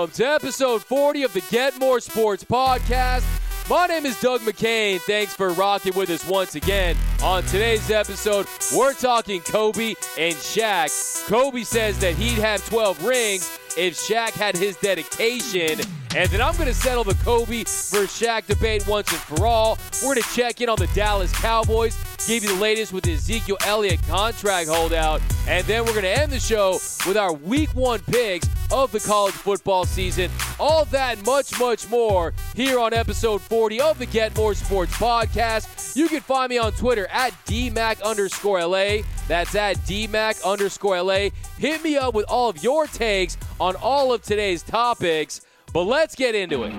Welcome to episode 40 of the Get More Sports podcast. My name is Doug McCain. Thanks for rocking with us once again. On today's episode, we're talking Kobe and Shaq. Kobe says that he'd have 12 rings if Shaq had his dedication. And then I'm going to settle the Kobe versus Shaq debate once and for all. We're going to check in on the Dallas Cowboys, give you the latest with the Ezekiel Elliott contract holdout. And then we're going to end the show with our Week 1 picks of the college football season. All that much, much more here on episode 40 of the Get More Sports podcast. You can find me on Twitter at DMAC_LA. That's at DMAC_LA. Hit me up with all of your takes on all of today's topics. But let's get into it.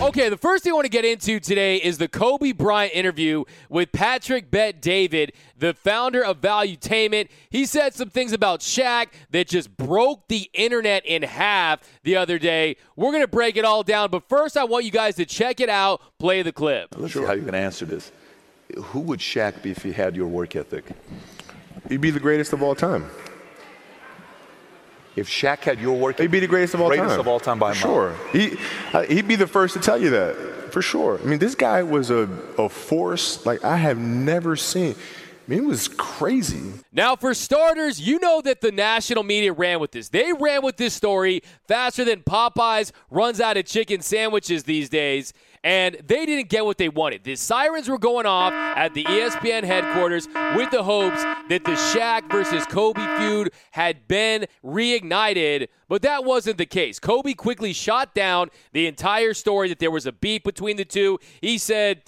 Okay, the first thing I want to get into today is the Kobe Bryant interview with Patrick Bet David, the founder of ValueTainment. He said some things about Shaq that just broke the internet in half the other day. We're going to break it all down, but first I want you guys to check it out. Play the clip. Let's see how you can answer this. Who would Shaq be if he had your work ethic? He'd be the greatest of all time. If Shaq had your work ethic, he'd be the greatest of all time. Greatest of all time by a mile. Sure. He'd be the first to tell you that, for sure. I mean, this guy was a force like I have never seen. I mean, it was crazy. Now, for starters, you know that the national media ran with this. They ran with this story faster than Popeyes runs out of chicken sandwiches these days. And they didn't get what they wanted. The sirens were going off at the ESPN headquarters with the hopes that the Shaq versus Kobe feud had been reignited, but that wasn't the case. Kobe quickly shot down the entire story that there was a beef between the two. He said,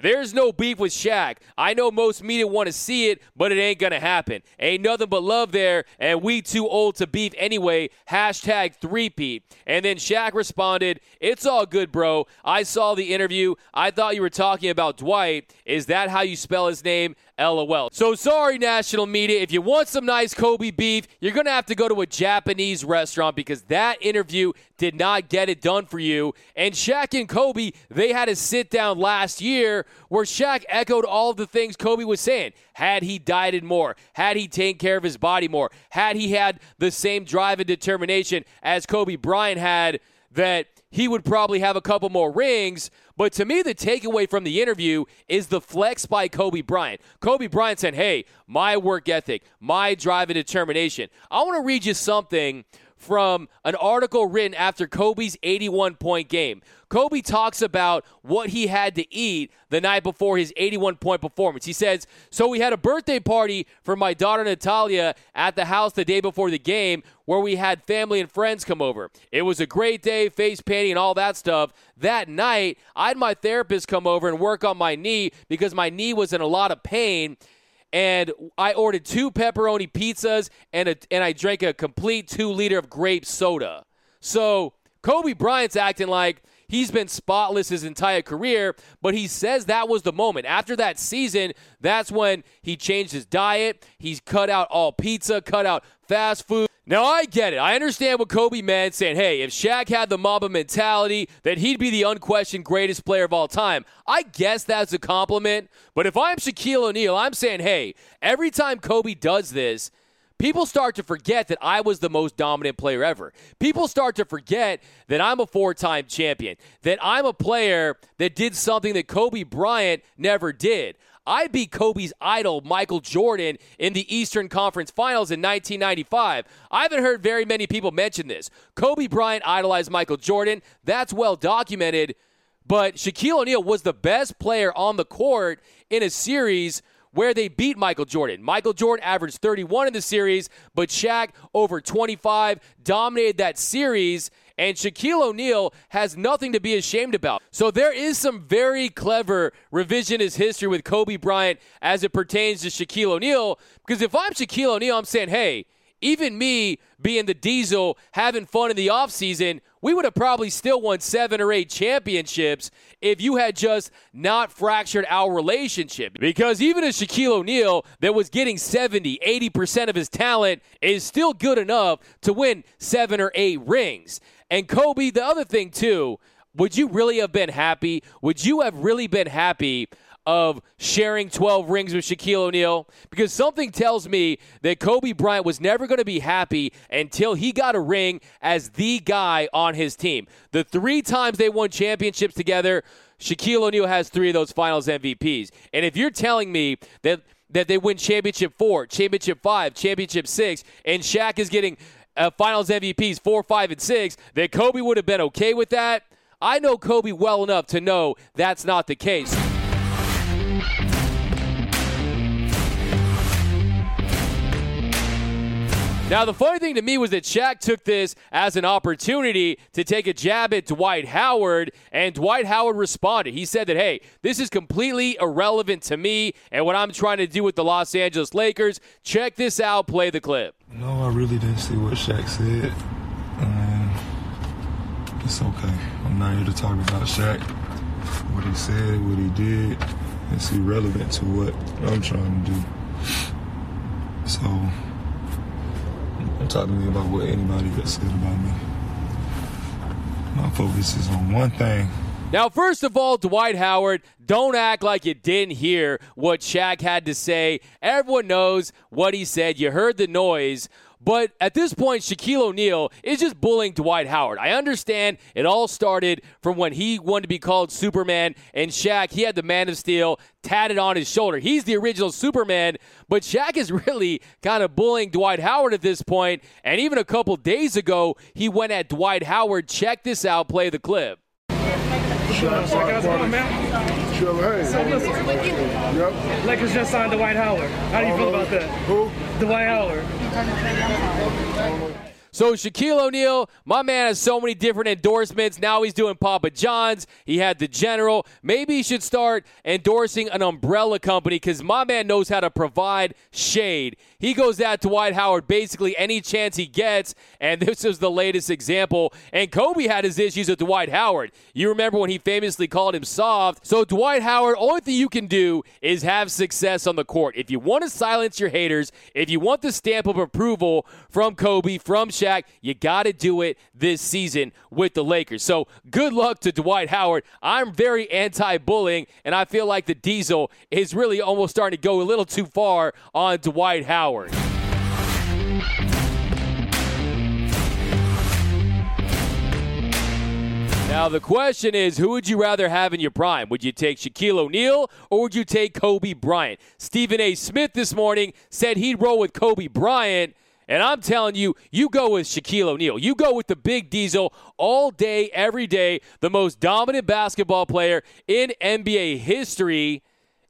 "There's no beef with Shaq. I know most media want to see it, but it ain't going to happen. Ain't nothing but love there, and we too old to beef anyway. #3peat. And then Shaq responded, "It's all good, bro. I saw the interview. I thought you were talking about Dwight. Is that how you spell his name? LOL. So sorry, national media. If you want some nice Kobe beef, you're going to have to go to a Japanese restaurant because that interview did not get it done for you." And Shaq and Kobe, they had a sit-down last year where Shaq echoed all of the things Kobe was saying. Had he dieted more? Had he taken care of his body more? Had he had the same drive and determination as Kobe Bryant had, that he would probably have a couple more rings. But to me, the takeaway from the interview is the flex by Kobe Bryant. Kobe Bryant said, "Hey, my work ethic, my drive and determination." I want to read you something from an article written after Kobe's 81-point game. Kobe talks about what he had to eat the night before his 81-point performance. He says, "So we had a birthday party for my daughter Natalia at the house the day before the game where we had family and friends come over. It was a great day, face painting and all that stuff. That night, I had my therapist come over and work on my knee because my knee was in a lot of pain. And I ordered 2 pepperoni pizzas, and I drank a complete 2-liter of grape soda." So Kobe Bryant's acting like he's been spotless his entire career, but he says that was the moment. After that season, that's when he changed his diet. He's cut out all pizza, cut out fast food. Now, I get it. I understand what Kobe meant, saying, hey, if Shaq had the Mamba mentality, then he'd be the unquestioned greatest player of all time. I guess that's a compliment. But if I'm Shaquille O'Neal, I'm saying, hey, every time Kobe does this, people start to forget that I was the most dominant player ever. People start to forget that I'm a 4-time champion, that I'm a player that did something that Kobe Bryant never did. I beat Kobe's idol, Michael Jordan, in the Eastern Conference Finals in 1995. I haven't heard very many people mention this. Kobe Bryant idolized Michael Jordan. That's well documented. But Shaquille O'Neal was the best player on the court in a series where they beat Michael Jordan. Michael Jordan averaged 31 in the series, but Shaq, over 25, dominated that series. And Shaquille O'Neal has nothing to be ashamed about. So there is some very clever revisionist history with Kobe Bryant as it pertains to Shaquille O'Neal. Because if I'm Shaquille O'Neal, I'm saying, hey, even me being the diesel, having fun in the offseason, we would have probably still won 7 or 8 championships if you had just not fractured our relationship. Because even a Shaquille O'Neal that was getting 70, 80% of his talent is still good enough to win 7 or 8 rings. And Kobe, the other thing too, would you really have been happy? Would you have really been happy of sharing 12 rings with Shaquille O'Neal, because something tells me that Kobe Bryant was never going to be happy until he got a ring as the guy on his team. The three times they won championships together, Shaquille O'Neal has three of those Finals MVPs. And if you're telling me that they win Championship 4, Championship 5, Championship 6, and Shaq is getting Finals MVPs 4, 5, and 6, that Kobe would have been okay with that, I know Kobe well enough to know that's not the case. Now, the funny thing to me was that Shaq took this as an opportunity to take a jab at Dwight Howard, and Dwight Howard responded. He said that, hey, this is completely irrelevant to me and what I'm trying to do with the Los Angeles Lakers. Check this out. Play the clip. No, I really didn't see what Shaq said. It's okay. I'm not here to talk about Shaq. What he said, what he did, it's irrelevant to what I'm trying to do. So don't talk to me about what anybody else said about me. My focus is on one thing. Now, first of all, Dwight Howard, don't act like you didn't hear what Shaq had to say. Everyone knows what he said. You heard the noise. But at this point, Shaquille O'Neal is just bullying Dwight Howard. I understand it all started from when he wanted to be called Superman, and Shaq, he had the Man of Steel tatted on his shoulder. He's the original Superman, but Shaq is really kind of bullying Dwight Howard at this point. And even a couple days ago, he went at Dwight Howard. Check this out. Play the clip. Hey. Lakers just signed Dwight Howard. How do you feel about that? Who? Dwight Howard. So Shaquille O'Neal, my man has so many different endorsements. Now he's doing Papa John's. He had the General. Maybe he should start endorsing an umbrella company, because my man knows how to provide shade. He goes at Dwight Howard basically any chance he gets, and this is the latest example. And Kobe had his issues with Dwight Howard. You remember when he famously called him soft. So Dwight Howard, only thing you can do is have success on the court. If you want to silence your haters, if you want the stamp of approval from Kobe, from Shaq, you got to do it this season with the Lakers. So good luck to Dwight Howard. I'm very anti-bullying, and I feel like the diesel is really almost starting to go a little too far on Dwight Howard. Now, the question is, who would you rather have in your prime? Would you take Shaquille O'Neal or would you take Kobe Bryant? Stephen A. Smith this morning said he'd roll with Kobe Bryant. And I'm telling you, you go with Shaquille O'Neal. You go with the big diesel all day, every day, the most dominant basketball player in NBA history.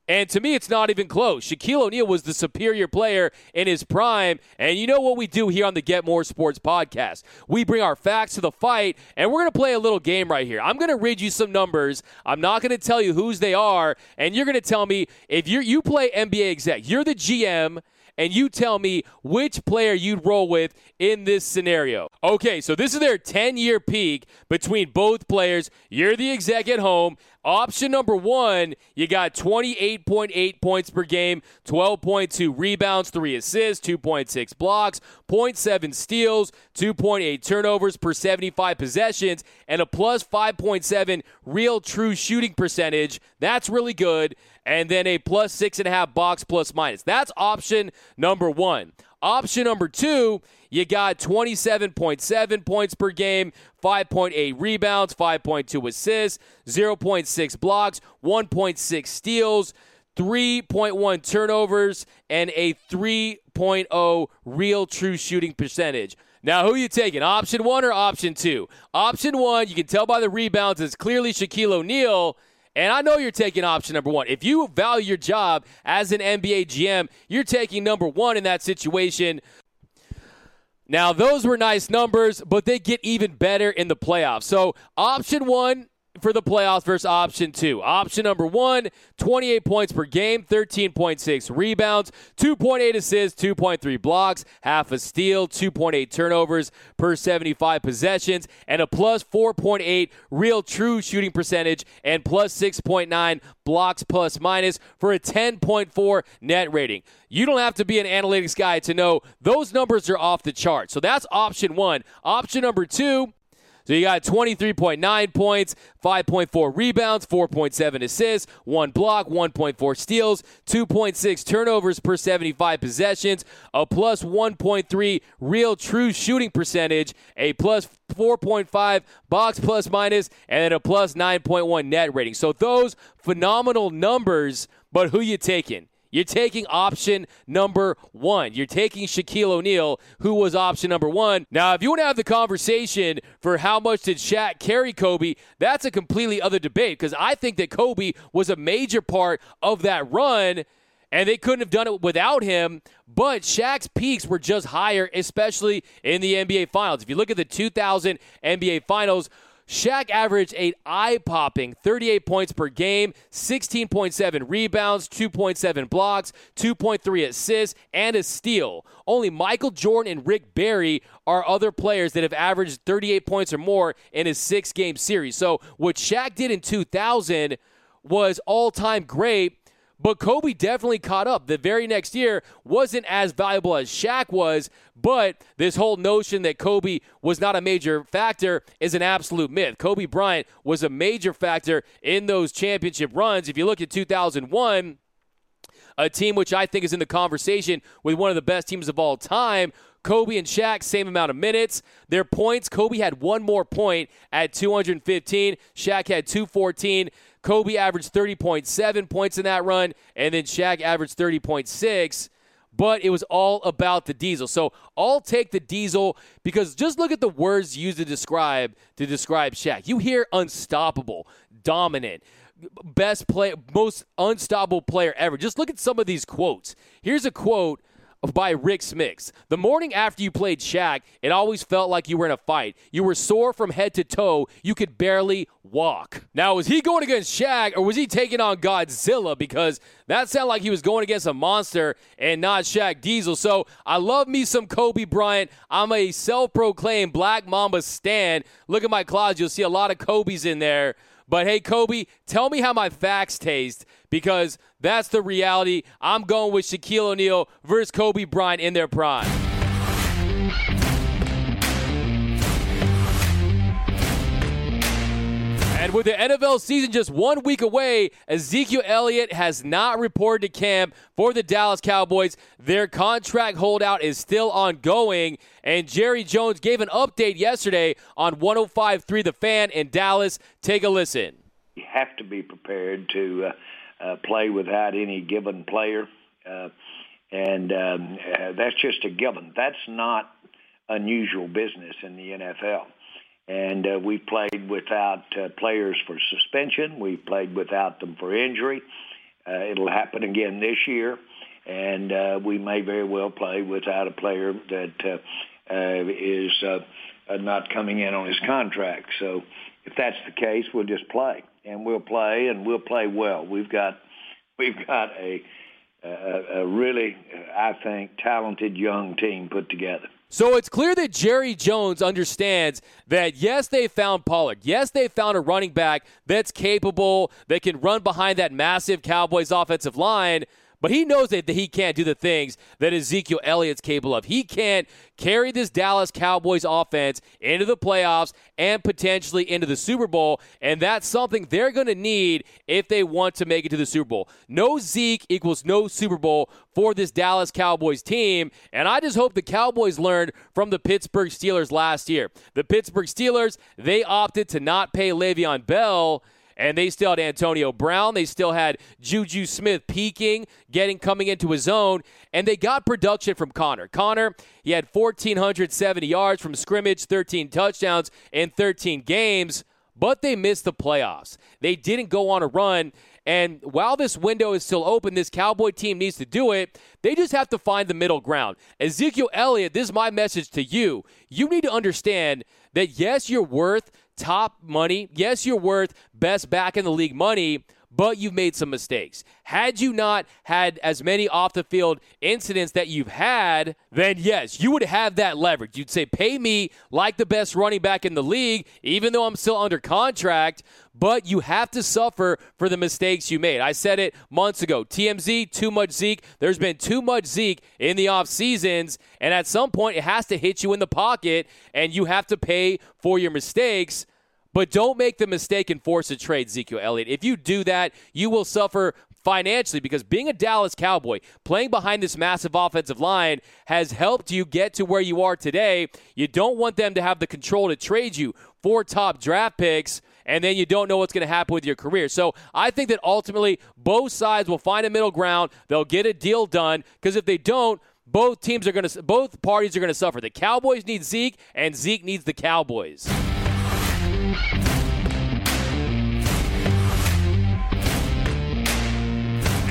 And to me, it's not even close. Shaquille O'Neal was the superior player in his prime. And you know what we do here on the Get More Sports podcast. We bring our facts to the fight, and we're going to play a little game right here. I'm going to read you some numbers. I'm not going to tell you whose they are. And you're going to tell me, if you play NBA exec, you're the GM, and you tell me which player you'd roll with in this scenario. Okay, so this is their 10-year peak between both players. You're the exec at home. Option number one, you got 28.8 points per game, 12.2 rebounds, 3 assists, 2.6 blocks, 0.7 steals, 2.8 turnovers per 75 possessions, and a plus 5.7 real true shooting percentage. That's really good. And then a plus 6.5 box plus minus. That's option number one. Option number two, you got 27.7 points per game, 5.8 rebounds, 5.2 assists, 0.6 blocks, 1.6 steals, 3.1 turnovers, and a 3.0 real true shooting percentage. Now, who are you taking, option one or option two? Option one, you can tell by the rebounds, it's clearly Shaquille O'Neal. And I know you're taking option number one. If you value your job as an NBA GM, you're taking number one in that situation. Now, those were nice numbers, but they get even better in the playoffs. So, option one for the playoffs versus option two. Option number one, 28 points per game, 13.6 rebounds, 2.8 assists, 2.3 blocks, half a steal, 2.8 turnovers per 75 possessions, and a plus 4.8 real true shooting percentage and plus 6.9 blocks plus minus for a 10.4 net rating. You don't have to be an analytics guy to know those numbers are off the chart. So that's option one. Option number two, So you got 23.9 points, 5.4 rebounds, 4.7 assists, 1 block, 1.4 steals, 2.6 turnovers per 75 possessions, a plus 1.3 real true shooting percentage, a plus 4.5 box plus minus, and then a plus 9.1 net rating. So those phenomenal numbers, but who you taking? You're taking option number one. You're taking Shaquille O'Neal, who was option number one. Now, if you want to have the conversation for how much did Shaq carry Kobe, that's a completely other debate, because I think that Kobe was a major part of that run, and they couldn't have done it without him. But Shaq's peaks were just higher, especially in the NBA Finals. If you look at the 2000 NBA Finals, Shaq averaged an eye-popping 38 points per game, 16.7 rebounds, 2.7 blocks, 2.3 assists, and a steal. Only Michael Jordan and Rick Barry are other players that have averaged 38 points or more in his six-game series. So what Shaq did in 2000 was all-time great, but Kobe definitely caught up. The very next year wasn't as valuable as Shaq was, but this whole notion that Kobe was not a major factor is an absolute myth. Kobe Bryant was a major factor in those championship runs. If you look at 2001, a team which I think is in the conversation with one of the best teams of all time, Kobe and Shaq, same amount of minutes. Their points, Kobe had one more point at 215. Shaq had 214. Kobe averaged 30.7 points in that run, and then Shaq averaged 30.6, but it was all about the diesel. So I'll take the diesel, because just look at the words used to describe Shaq. You hear unstoppable, dominant, best player, most unstoppable player ever. Just look at some of these quotes. Here's a quote by Rick Smix. The morning after you played Shaq, it always felt like you were in a fight. You were sore from head to toe. You could barely walk. Now, was he going against Shaq, or was he taking on Godzilla? Because that sounded like he was going against a monster and not Shaq Diesel. So I love me some Kobe Bryant. I'm a self-proclaimed Black Mamba stan. Look at my closet. You'll see a lot of Kobe's in there. But, hey, Kobe, tell me how my facts taste, because that's the reality. I'm going with Shaquille O'Neal versus Kobe Bryant in their prime. And with the NFL season just 1 week away, Ezekiel Elliott has not reported to camp for the Dallas Cowboys. Their contract holdout is still ongoing, and Jerry Jones gave an update yesterday on 105.3 The Fan in Dallas. Take a listen. You have to be prepared to play without any given player, and that's just a given. That's not unusual business in the NFL. And we've played without players for suspension. We've played without them for injury. It'll happen again this year. And we may very well play without a player that is not coming in on his contract. So if that's the case, we'll just play. And we'll play, and we'll play well. We've got a really, I think, talented young team put together. So it's clear that Jerry Jones understands that, yes, they found Pollard. Yes, they found a running back that's capable, that can run behind that massive Cowboys offensive line, but he knows that he can't do the things that Ezekiel Elliott's capable of. He can't carry this Dallas Cowboys offense into the playoffs and potentially into the Super Bowl, and that's something they're going to need if they want to make it to the Super Bowl. No Zeke equals no Super Bowl for this Dallas Cowboys team, and I just hope the Cowboys learned from the Pittsburgh Steelers last year. The Pittsburgh Steelers, they opted to not pay Le'Veon Bell, and they still had Antonio Brown. They still had Juju Smith peaking, coming into his own. And they got production from Connor. Connor, he had 1,470 yards from scrimmage, 13 touchdowns in 13 games. But they missed the playoffs. They didn't go on a run. And while this window is still open, this Cowboy team needs to do it. They just have to find the middle ground. Ezekiel Elliott, this is my message to you. You need to understand that, yes, you're worth top money. Yes, you're worth best back in the league money, but you've made some mistakes. Had you not had as many off-the-field incidents that you've had, then yes, you would have that leverage. You'd say, pay me like the best running back in the league, even though I'm still under contract, but you have to suffer for the mistakes you made. I said it months ago. TMZ, too much Zeke. There's been too much Zeke in the off seasons, and at some point it has to hit you in the pocket, and you have to pay for your mistakes. But don't make the mistake and force a trade, Ezekiel Elliott. If you do that, you will suffer financially, because being a Dallas Cowboy, playing behind this massive offensive line has helped you get to where you are today. You don't want them to have the control to trade you for top draft picks, and then you don't know what's going to happen with your career. So I think that ultimately both sides will find a middle ground. They'll get a deal done, because if they don't, both parties are going to suffer. The Cowboys need Zeke, and Zeke needs the Cowboys.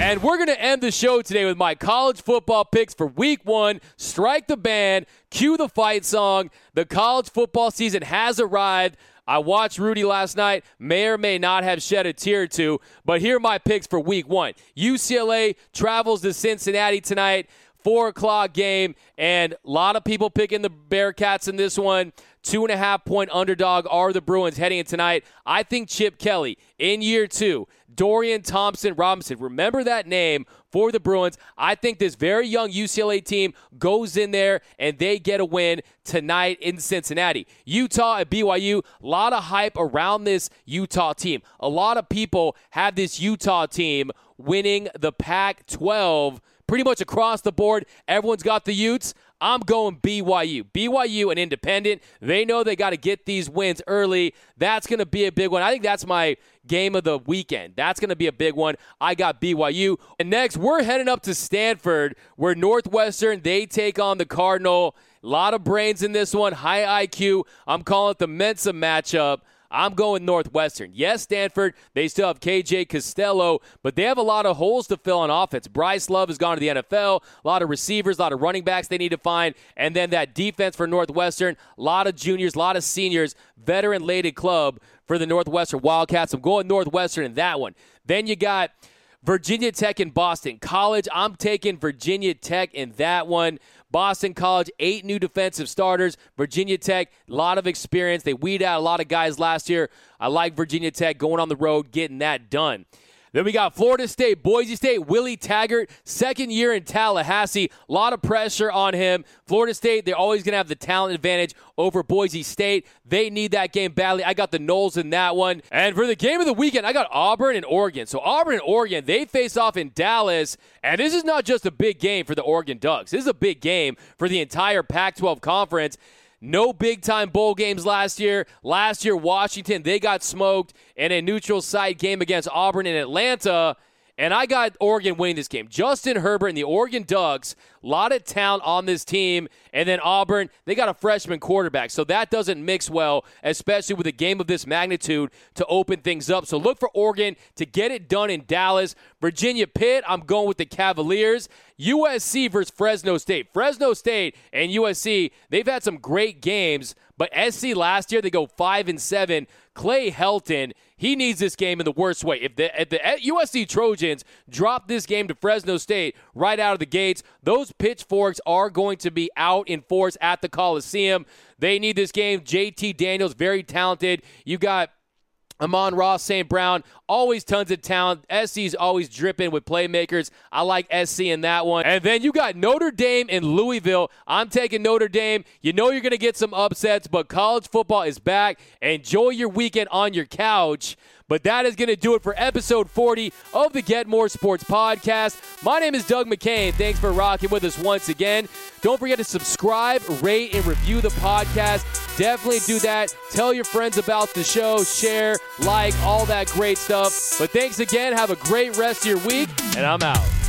And we're going to end the show today with my college football picks for week one. Strike the band, cue the fight song. The college football season has arrived. I watched Rudy last night, may or may not have shed a tear or two, but here are my picks for week one. UCLA travels to Cincinnati tonight, 4 o'clock game, and a lot of people picking the Bearcats in this one. 2.5-point underdog are the Bruins heading in tonight. I think Chip Kelly in year two, Dorian Thompson-Robinson, remember that name for the Bruins. I think this very young UCLA team goes in there and they get a win tonight in Cincinnati. Utah at BYU, a lot of hype around this Utah team. A lot of people have this Utah team winning the Pac-12 pretty much across the board. Everyone's got the Utes. I'm going BYU. BYU and Independent, they know they got to get these wins early. That's going to be a big one. I think that's my game of the weekend. That's going to be a big one. I got BYU. And next, we're heading up to Stanford, where Northwestern, they take on the Cardinal. A lot of brains in this one, high IQ. I'm calling it the Mensa matchup. I'm going Northwestern. Yes, Stanford, they still have KJ Costello, but they have a lot of holes to fill on offense. Bryce Love has gone to the NFL, a lot of receivers, a lot of running backs they need to find, and then that defense for Northwestern, a lot of juniors, a lot of seniors, veteran-laden club for the Northwestern Wildcats. I'm going Northwestern in that one. Then you got Virginia Tech and Boston College. I'm taking Virginia Tech in that one. Boston College, 8 new defensive starters. Virginia Tech, a lot of experience. They weed out a lot of guys last year. I like Virginia Tech going on the road, getting that done. Then we got Florida State, Boise State, Willie Taggart, second year in Tallahassee. A lot of pressure on him. Florida State, they're always going to have the talent advantage over Boise State. They need that game badly. I got the Noles in that one. And for the game of the weekend, I got Auburn and Oregon. So Auburn and Oregon, they face off in Dallas. And this is not just a big game for the Oregon Ducks. This is a big game for the entire Pac-12 conference. No big-time bowl games last year. Last year, Washington, they got smoked in a neutral site game against Auburn in Atlanta, and I got Oregon winning this game. Justin Herbert and the Oregon Ducks, a lot of talent on this team, and then Auburn, they got a freshman quarterback, so that doesn't mix well, especially with a game of this magnitude to open things up. So look for Oregon to get it done in Dallas. Virginia Pitt, I'm going with the Cavaliers. USC versus Fresno State. Fresno State and USC, they've had some great games, but SC last year, they go 5-7. Clay Helton, he needs this game in the worst way. If the USC Trojans drop this game to Fresno State right out of the gates, those pitchforks are going to be out in force at the Coliseum. They need this game. JT Daniels, very talented. You got Amon-Ra St. Brown, always tons of talent. SC's always dripping with playmakers. I like SC in that one. And then you got Notre Dame and Louisville. I'm taking Notre Dame. You know you're going to get some upsets, but college football is back. Enjoy your weekend on your couch. But that is going to do it for episode 40 of the Get More Sports Podcast. My name is Doug McCain. Thanks for rocking with us once again. Don't forget to subscribe, rate, and review the podcast. Definitely do that. Tell your friends about the show. Share, like, all that great stuff. But thanks again. Have a great rest of your week, and I'm out.